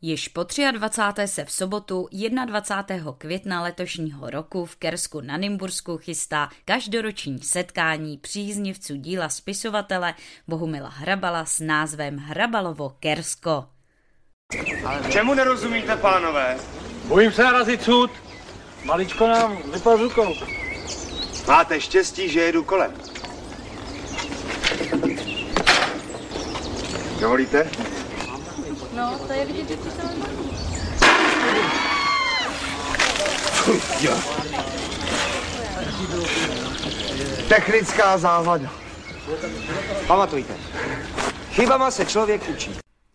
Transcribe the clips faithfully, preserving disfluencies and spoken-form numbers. Již po dvacátého třetího se v sobotu dvacátého prvního května letošního roku v Kersku na Nymbursku chystá každoroční setkání příznivců díla spisovatele Bohumila Hrabala s názvem Hrabalovo Kersko. Čemu nerozumíte, pánové? Bojím se narazit sud. Maličko nám vypadl z rukou. Máte štěstí, že jedu kolem. Dovolíte? No, to je vidět, že jsi se odmahli. Technická závada. Pamatujte, chybama se člověk učí.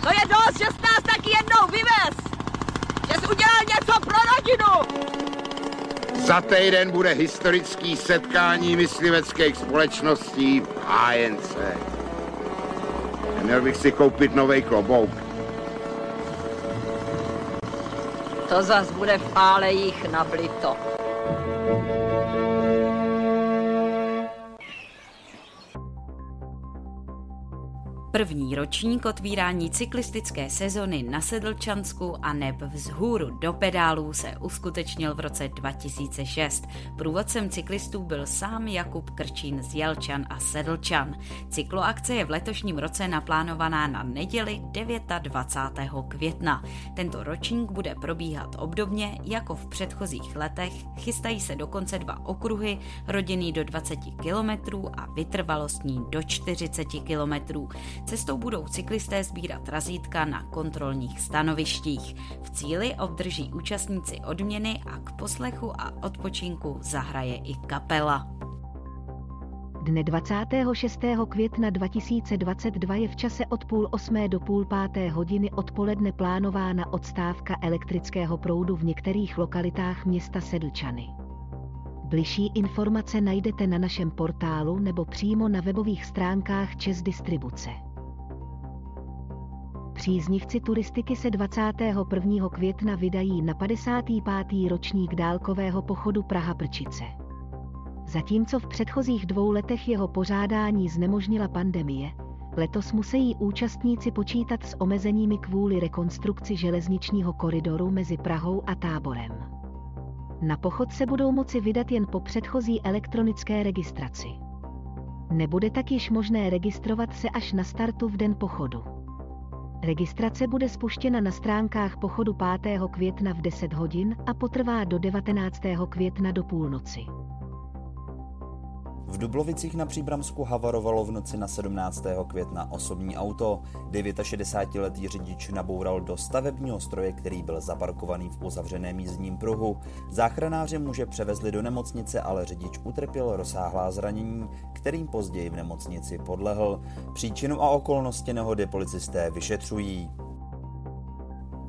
To je dost, že jsi nás taky jednou vyvez! Že jsi udělal něco pro rodinu! Za týden bude historický setkání mysliveckých společností v há en cé. Měl bych si koupit novej klobouk. To zas bude v álejích na Blito. První ročník otvírání cyklistické sezony na Sedlčansku a neb vzhůru do pedálů se uskutečnil v roce dva tisíce šest. Průvodcem cyklistů byl sám Jakub Krčín z Jelčan a Sedlčan. Cykloakce je v letošním roce naplánovaná na neděli dvacátého devátého května. Tento ročník bude probíhat obdobně jako v předchozích letech. Chystají se dokonce dva okruhy, rodinný do dvacet kilometrů a vytrvalostní do čtyřicet kilometrů. Cestou budou cyklisté sbírat razítka na kontrolních stanovištích. V cíli obdrží účastníci odměny a k poslechu a odpočinku zahraje i kapela. Dne dvacátého šestého května dva tisíce dvacet dva je v čase od půl osmé do půl páté hodiny odpoledne plánována odstávka elektrického proudu v některých lokalitách města Sedlčany. Bližší informace najdete na našem portálu nebo přímo na webových stránkách Čes Distribuce. Příznivci turistiky se dvacátého prvního května vydají na padesátý pátý ročník dálkového pochodu Praha-Prčice. Zatímco v předchozích dvou letech jeho pořádání znemožnila pandemie, letos musí účastníci počítat s omezeními kvůli rekonstrukci železničního koridoru mezi Prahou a Táborem. Na pochod se budou moci vydat jen po předchozí elektronické registraci. Nebude tak již možné registrovat se až na startu v den pochodu. Registrace bude spuštěna na stránkách pochodu pátého května v deset hodin a potrvá do devatenáctého května do půlnoci. V Dublovicích na Příbramsku havarovalo v noci na sedmnáctého května osobní auto. šedesátidevítiletý řidič naboural do stavebního stroje, který byl zaparkovaný v uzavřeném jízdním pruhu. Záchranáři muže převezli do nemocnice, ale řidič utrpěl rozsáhlá zranění, kterým později v nemocnici podlehl. Příčinu a okolnosti nehody policisté vyšetřují.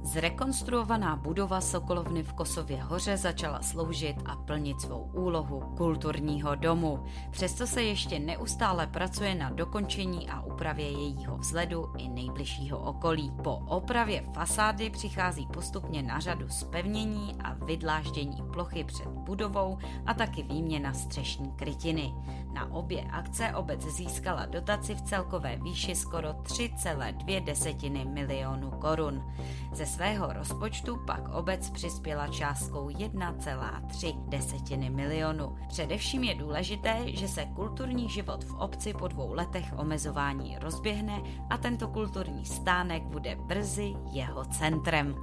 Zrekonstruovaná budova Sokolovny v Kosově Hoře začala sloužit a plnit svou úlohu kulturního domu. Přesto se ještě neustále pracuje na dokončení a úpravě jejího vzhledu i nejbližšího okolí. Po opravě fasády přichází postupně na řadu zpevnění a vydláždění plochy před budovou a taky výměna střešní krytiny. Na obě akce obec získala dotaci v celkové výši skoro tři celé dvě milionu korun. Ze svého rozpočtu pak obec přispěla částkou jedna celá tři milionu. Především je důležité, že se kulturní život v obci po dvou letech omezování rozběhne a tento kulturní stánek bude brzy jeho centrem.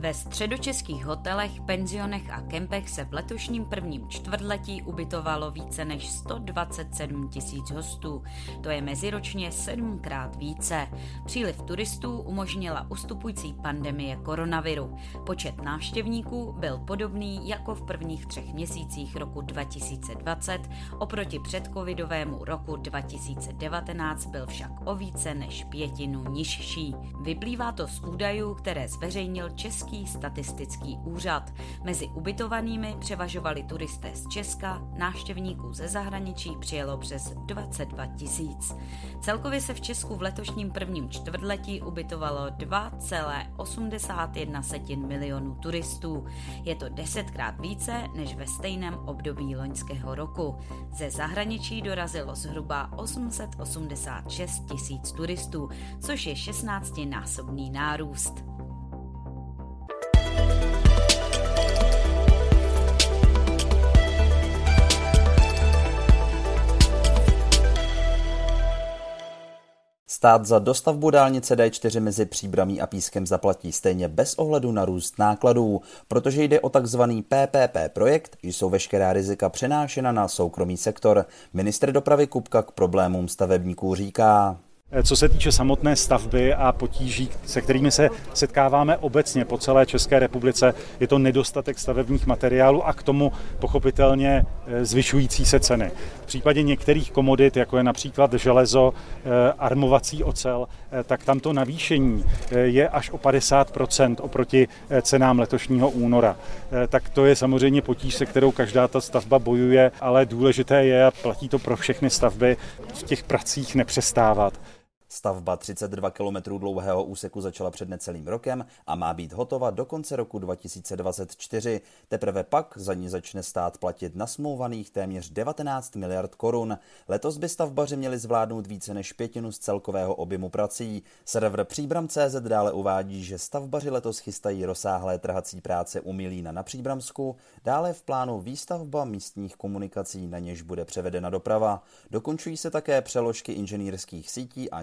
Ve středočeských hotelech, penzionech a kempech se v letošním prvním čtvrtletí ubytovalo více než sto dvacet sedm tisíc hostů. To je meziročně sedmkrát více. Příliv turistů umožnila ustupující pandemie koronaviru. Počet návštěvníků byl podobný jako v prvních třech měsících roku dva tisíce dvacet, oproti předcovidovému roku dva tisíce devatenáct byl však o více než pětinu nižší. Vyplývá to z údajů, které zveřejnil Český statistický úřad. Mezi ubytovanými převažovali turisté z Česka, návštěvníků ze zahraničí přijelo přes dvacet dva tisíc. Celkově se v Česku v letošním prvním čtvrtletí ubytovalo dva celá osmdesát jedna milionu turistů. Je to desetkrát více než ve stejném období loňského roku. Ze zahraničí dorazilo zhruba osm set osmdesát šest tisíc turistů, což je šestnáctinásobný nárůst. Stát za dostavbu dálnice D čtyři mezi Příbramí a Pískem zaplatí stejně bez ohledu na růst nákladů, protože jde o takzvaný P P P projekt, jsou veškerá rizika přenášena na soukromý sektor. Ministr dopravy Kupka k problémům stavebníků říká: Co se týče samotné stavby a potíží, se kterými se setkáváme obecně po celé České republice, je to nedostatek stavebních materiálů a k tomu pochopitelně zvyšující se ceny. V případě některých komodit, jako je například železo, armovací ocel, tak tam to navýšení je až o padesát procent oproti cenám letošního února. Tak to je samozřejmě potíž, se kterou každá ta stavba bojuje, ale důležité je, a platí to pro všechny stavby, v těch pracích nepřestávat. Stavba třicet dva kilometrů dlouhého úseku začala před necelým rokem a má být hotova do konce roku dva tisíce dvacet čtyři. Teprve pak za ní začne stát platit nasmlouvaných téměř devatenáct miliard korun. Letos by stavbaři měli zvládnout více než pětinu z celkového objemu prací. Server Příbram tečka cé zet dále uvádí, že stavbaři letos chystají rozsáhlé trhací práce u Mlýna na Příbramsku, dále v plánu výstavba místních komunikací, na něž bude převedena doprava. Dokončují se také přeložky inženýrských sítí a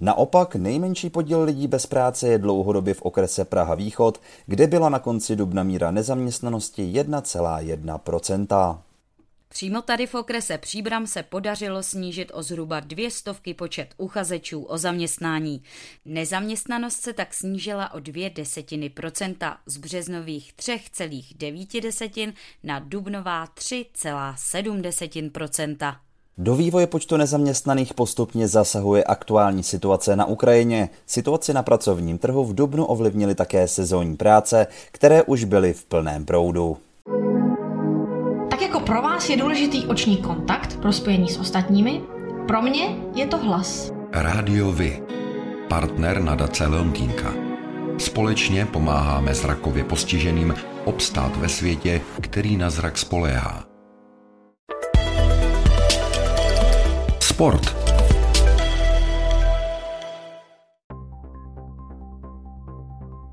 Naopak nejmenší podíl lidí bez práce je dlouhodobě v okrese Praha Východ, kde byla na konci dubna míra nezaměstnanosti jedna celá jedna procenta. Přímo tady v okrese Příbram se podařilo snížit o zhruba dvě stovky počet uchazečů o zaměstnání. Nezaměstnanost se tak snížila o dvě desetiny procenta, z březnových tři celá devět desetin na dubnová tři celá sedm procenta. Do vývoje počtu nezaměstnaných postupně zasahuje aktuální situace na Ukrajině. Situaci na pracovním trhu v dubnu ovlivnily také sezónní práce, které už byly v plném proudu. Tak jako pro vás je důležitý oční kontakt pro spojení s ostatními, pro mě je to hlas. Rádio Vy, partner Nada Celontínka. Společně pomáháme zrakově postiženým obstát ve světě, který na zrak spoléhá. Sport.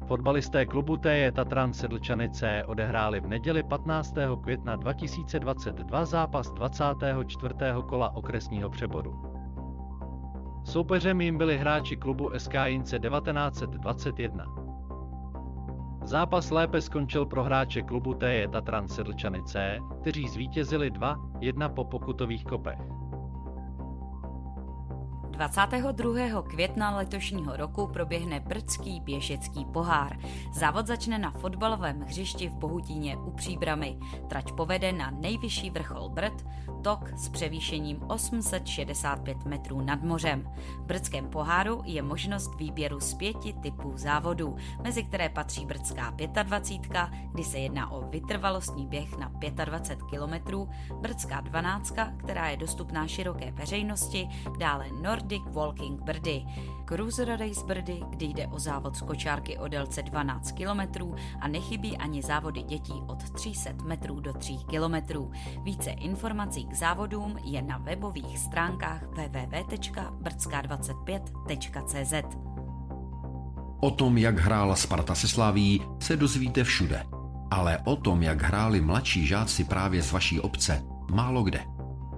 Fotbalisté klubu T J Tatran Sedlčany C odehráli v neděli patnáctého května dva tisíce dvacet dva zápas dvacátého čtvrtého kola okresního přeboru. Soupeřem jim byli hráči klubu S K Jince devatenáct dvacet jedna. Zápas lépe skončil pro hráče klubu T J Tatran Sedlčany C, kteří zvítězili dva jedna po pokutových kopech. dvacátého druhého května letošního roku proběhne Brdský běžecký pohár. Závod začne na fotbalovém hřišti v Bohutíně u Příbramy. Trať povede na nejvyšší vrchol Brd, tok s převýšením osm set šedesát pět metrů nad mořem. V Brdském poháru je možnost výběru z pěti typů závodů, mezi které patří brdská dvacet pětka, kdy se jedná o vytrvalostní běh na dvacet pět kilometrů, brdská dvanáct, která je dostupná široké veřejnosti, dále Nord Nordic Walking Brdy. Cruiser Race Brdy, kdy jde o závod z kočárky o délce dvanáct kilometrů a nechybí ani závody dětí od tři sta metrů do tří kilometrů. Více informací k závodům je na webových stránkách w w w tečka brdská dvacet pět tečka cz. O tom, jak hrála Sparta se Slaví, se dozvíte všude. Ale o tom, jak hráli mladší žáci právě z vaší obce, málo kde.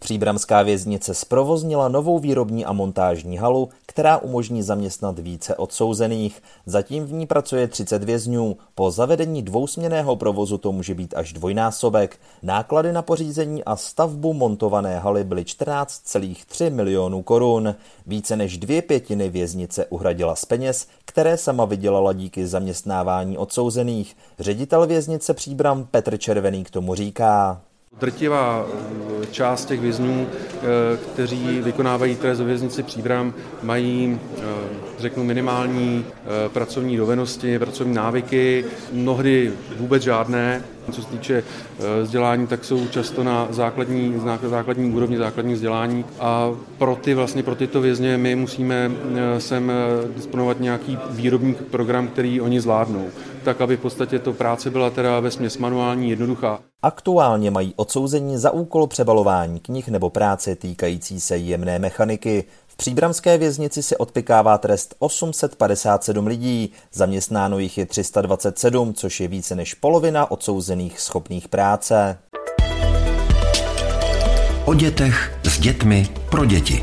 Příbramská věznice zprovoznila novou výrobní a montážní halu, která umožní zaměstnat více odsouzených. Zatím v ní pracuje třicet vězňů. Po zavedení dvousměnného provozu to může být až dvojnásobek. Náklady na pořízení a stavbu montované haly byly čtrnáct celá tři milionů korun. Více než dvě pětiny věznice uhradila z peněz, které sama vydělala díky zaměstnávání odsouzených. Ředitel věznice Příbram Petr Červený k tomu říká. Drtivá část těch vězňů, kteří vykonávají trest ve věznici Příbram, mají, řeknu, minimální pracovní dovednosti, pracovní návyky, mnohdy vůbec žádné. Co se týče vzdělání, tak jsou často na základní, základní úrovni, základní vzdělání a pro, ty, vlastně pro tyto vězně my musíme sem disponovat nějaký výrobní program, který oni zvládnou, tak aby v podstatě to práce byla teda vesměs manuální, jednoduchá. Aktuálně mají odsouzení za úkol přebalování knih nebo práce týkající se jemné mechaniky. V příbramské věznici se odpykává trest osm set padesát sedm lidí, zaměstnáno jich je tři sta dvacet sedm, což je více než polovina odsouzených schopných práce. O dětech, s dětmi, pro děti.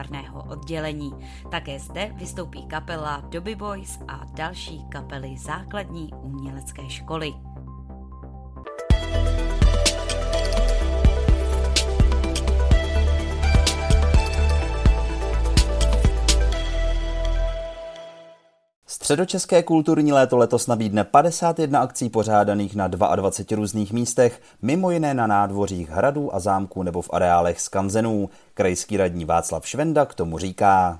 oddělení. Také zde vystoupí kapela Doby Boys a další kapely základní umělecké školy. Středočeské kulturní léto letos nabídne padesát jedna akcí pořádaných na dvaceti dvou různých místech, mimo jiné na nádvořích hradů a zámků nebo v areálech skanzenů. Krajský radní Václav Švenda k tomu říká.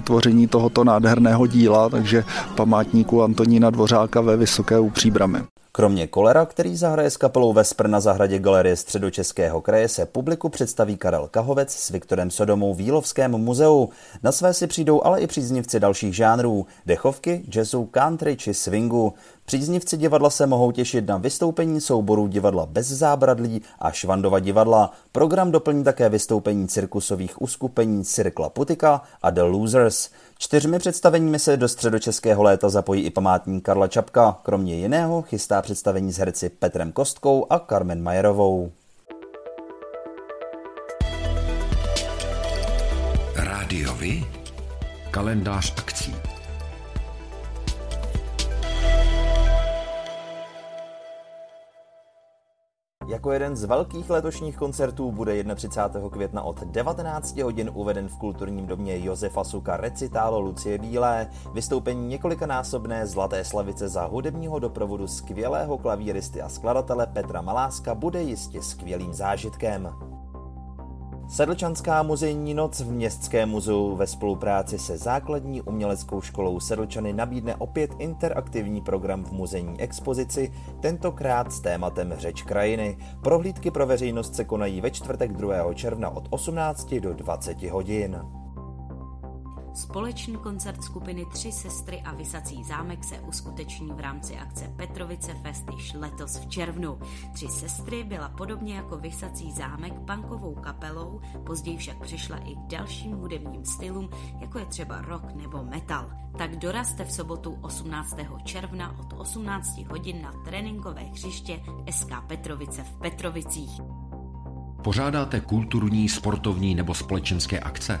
vytvoření tohoto nádherného díla, takže památníku Antonína Dvořáka ve Vysoké u Příbramy. Kromě Kolera, který zahraje s kapelou Vespr na zahradě Galerie Středočeského kraje, se publiku představí Karel Kahovec s Viktorem Sodomou v Jílovském muzeu. Na své si přijdou ale i příznivci dalších žánrů, dechovky, jazzu, country či swingu. Příznivci divadla se mohou těšit na vystoupení souborů divadla Bezzábradlí a Švandova divadla. Program doplní také vystoupení cirkusových uskupení Cirkla Putyka a The Losers. Čtyřmi představeními se do středočeského léta zapojí i památník Karla Čapka. Kromě jiného chystá představení s herci Petrem Kostkou a Carmen Majerovou. Rádiovi kalendář akcí. Jako jeden z velkých letošních koncertů bude třicátého prvního května od devatenácti hodin uveden v kulturním domě Josefa Suka recitálo Lucie Bílé, vystoupení několikanásobné Zlaté slavice za hudebního doprovodu skvělého klavíristy a skladatele Petra Maláska bude jistě skvělým zážitkem. Sedlčanská muzejní noc v Městském muzeu ve spolupráci se Základní uměleckou školou Sedlčany nabídne opět interaktivní program v muzejní expozici, tentokrát s tématem Řeč krajiny. Prohlídky pro veřejnost se konají ve čtvrtek druhého června od osmnácti do dvaceti hodin. Společný koncert skupiny Tři sestry a Visací zámek se uskuteční v rámci akce Petrovice Fest již letos v červnu. Tři sestry byla podobně jako Visací zámek punkovou kapelou, později však přešla i k dalším hudebním stylům, jako je třeba rock nebo metal. Tak dorazte v sobotu osmnáctého června od osmnácti hodin na tréninkové hřiště S K Petrovice v Petrovicích. Pořádáte kulturní, sportovní nebo společenské akce?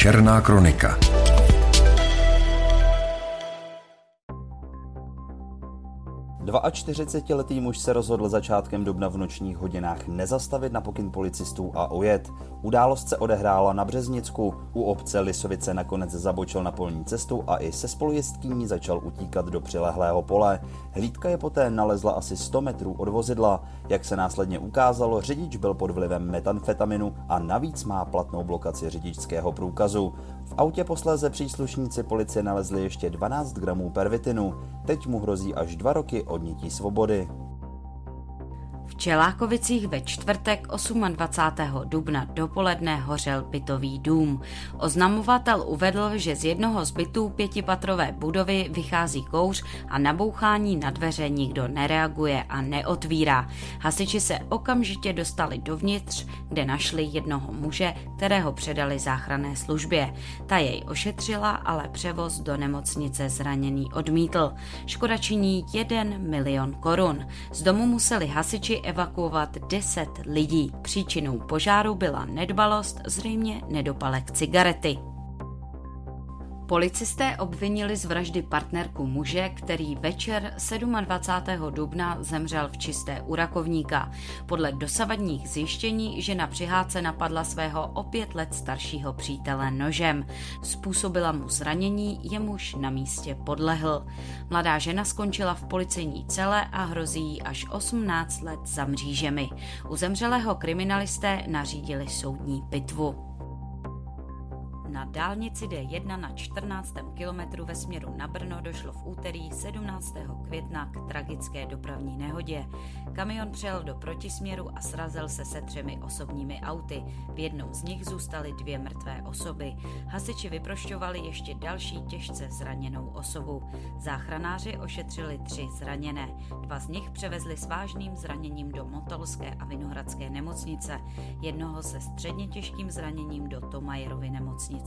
Černá kronika. čtyřicetiletý muž se rozhodl začátkem dubna v nočních hodinách nezastavit na pokyn policistů a ujet. Událost se odehrála na Březnicku. U obce Lisovice nakonec zabočil na polní cestu a i se spolujezdkyní začal utíkat do přilehlého pole. Hlídka je poté nalezla asi sto metrů od vozidla. Jak se následně ukázalo, řidič byl pod vlivem metamfetaminu a navíc má platnou blokaci řidičského průkazu. V autě posléze příslušníci policie nalezli ještě dvanáct gramů pervitinu. Teď mu hrozí až dva roky odnětí svobody. V Čelákovicích ve čtvrtek dvacátého osmého dubna dopoledne hořel bytový dům. Oznamovatel uvedl, že z jednoho z bytů pětipatrové budovy vychází kouř a na bouchání na dveře nikdo nereaguje a neotvírá. Hasiči se okamžitě dostali dovnitř, kde našli jednoho muže, kterého předali záchranné službě. Ta jej ošetřila, ale převoz do nemocnice zraněný odmítl. Škoda činí jeden milion korun. Z domu museli hasiči evakuovat deset lidí. Příčinou požáru byla nedbalost, zřejmě nedopalek cigarety. Policisté obvinili z vraždy partnerku muže, který večer dvacátého sedmého dubna zemřel v Čisté u Rakovníka. Podle dosavadních zjištění žena při hádce napadla svého o pět let staršího přítele nožem. Způsobila mu zranění, jemuž na místě podlehl. Mladá žena skončila v policejní cele a hrozí jí až osmnáct let za mřížemi. U zemřelého kriminalisté nařídili soudní pitvu. Na dálnici D jedna na čtrnáctém kilometru ve směru na Brno došlo v úterý sedmnáctého května k tragické dopravní nehodě. Kamion přejel do protisměru a srazil se se třemi osobními auty. V jednom z nich zůstaly dvě mrtvé osoby. Hasiči vyprošťovali ještě další těžce zraněnou osobu. Záchranáři ošetřili tři zraněné. Dva z nich převezli s vážným zraněním do Motolské a Vinohradské nemocnice. Jednoho se středně těžkým zraněním do Tomajerovy nemocnice.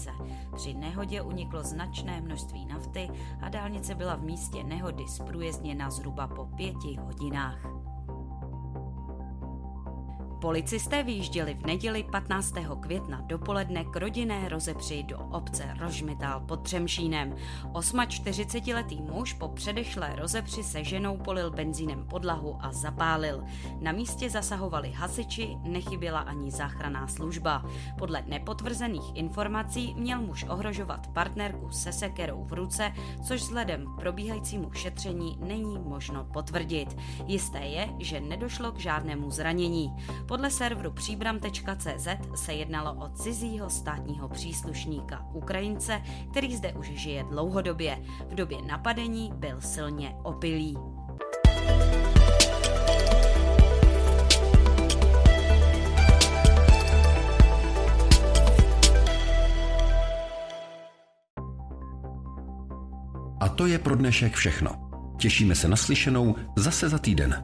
Při nehodě uniklo značné množství nafty a dálnice byla v místě nehody zprůjezdněna zhruba po pěti hodinách. Policisté vyjížděli v neděli patnáctého května dopoledne k rodinné rozepři do obce Rožmitál pod Třemšínem. čtyřicetiosmiletý muž po předešlé rozepři se ženou polil benzínem podlahu a zapálil. Na místě zasahovali hasiči, nechyběla ani záchranná služba. Podle nepotvrzených informací měl muž ohrožovat partnerku se sekerou v ruce, což vzhledem k probíhajícímu šetření není možno potvrdit. Jisté je, že nedošlo k žádnému zranění. Podle serveru příbram tečka cé zet se jednalo o cizího státního příslušníka, Ukrajince, který zde už žije dlouhodobě. V době napadení byl silně opilý. A to je pro dnešek všechno. Těšíme se na slyšenou zase za týden.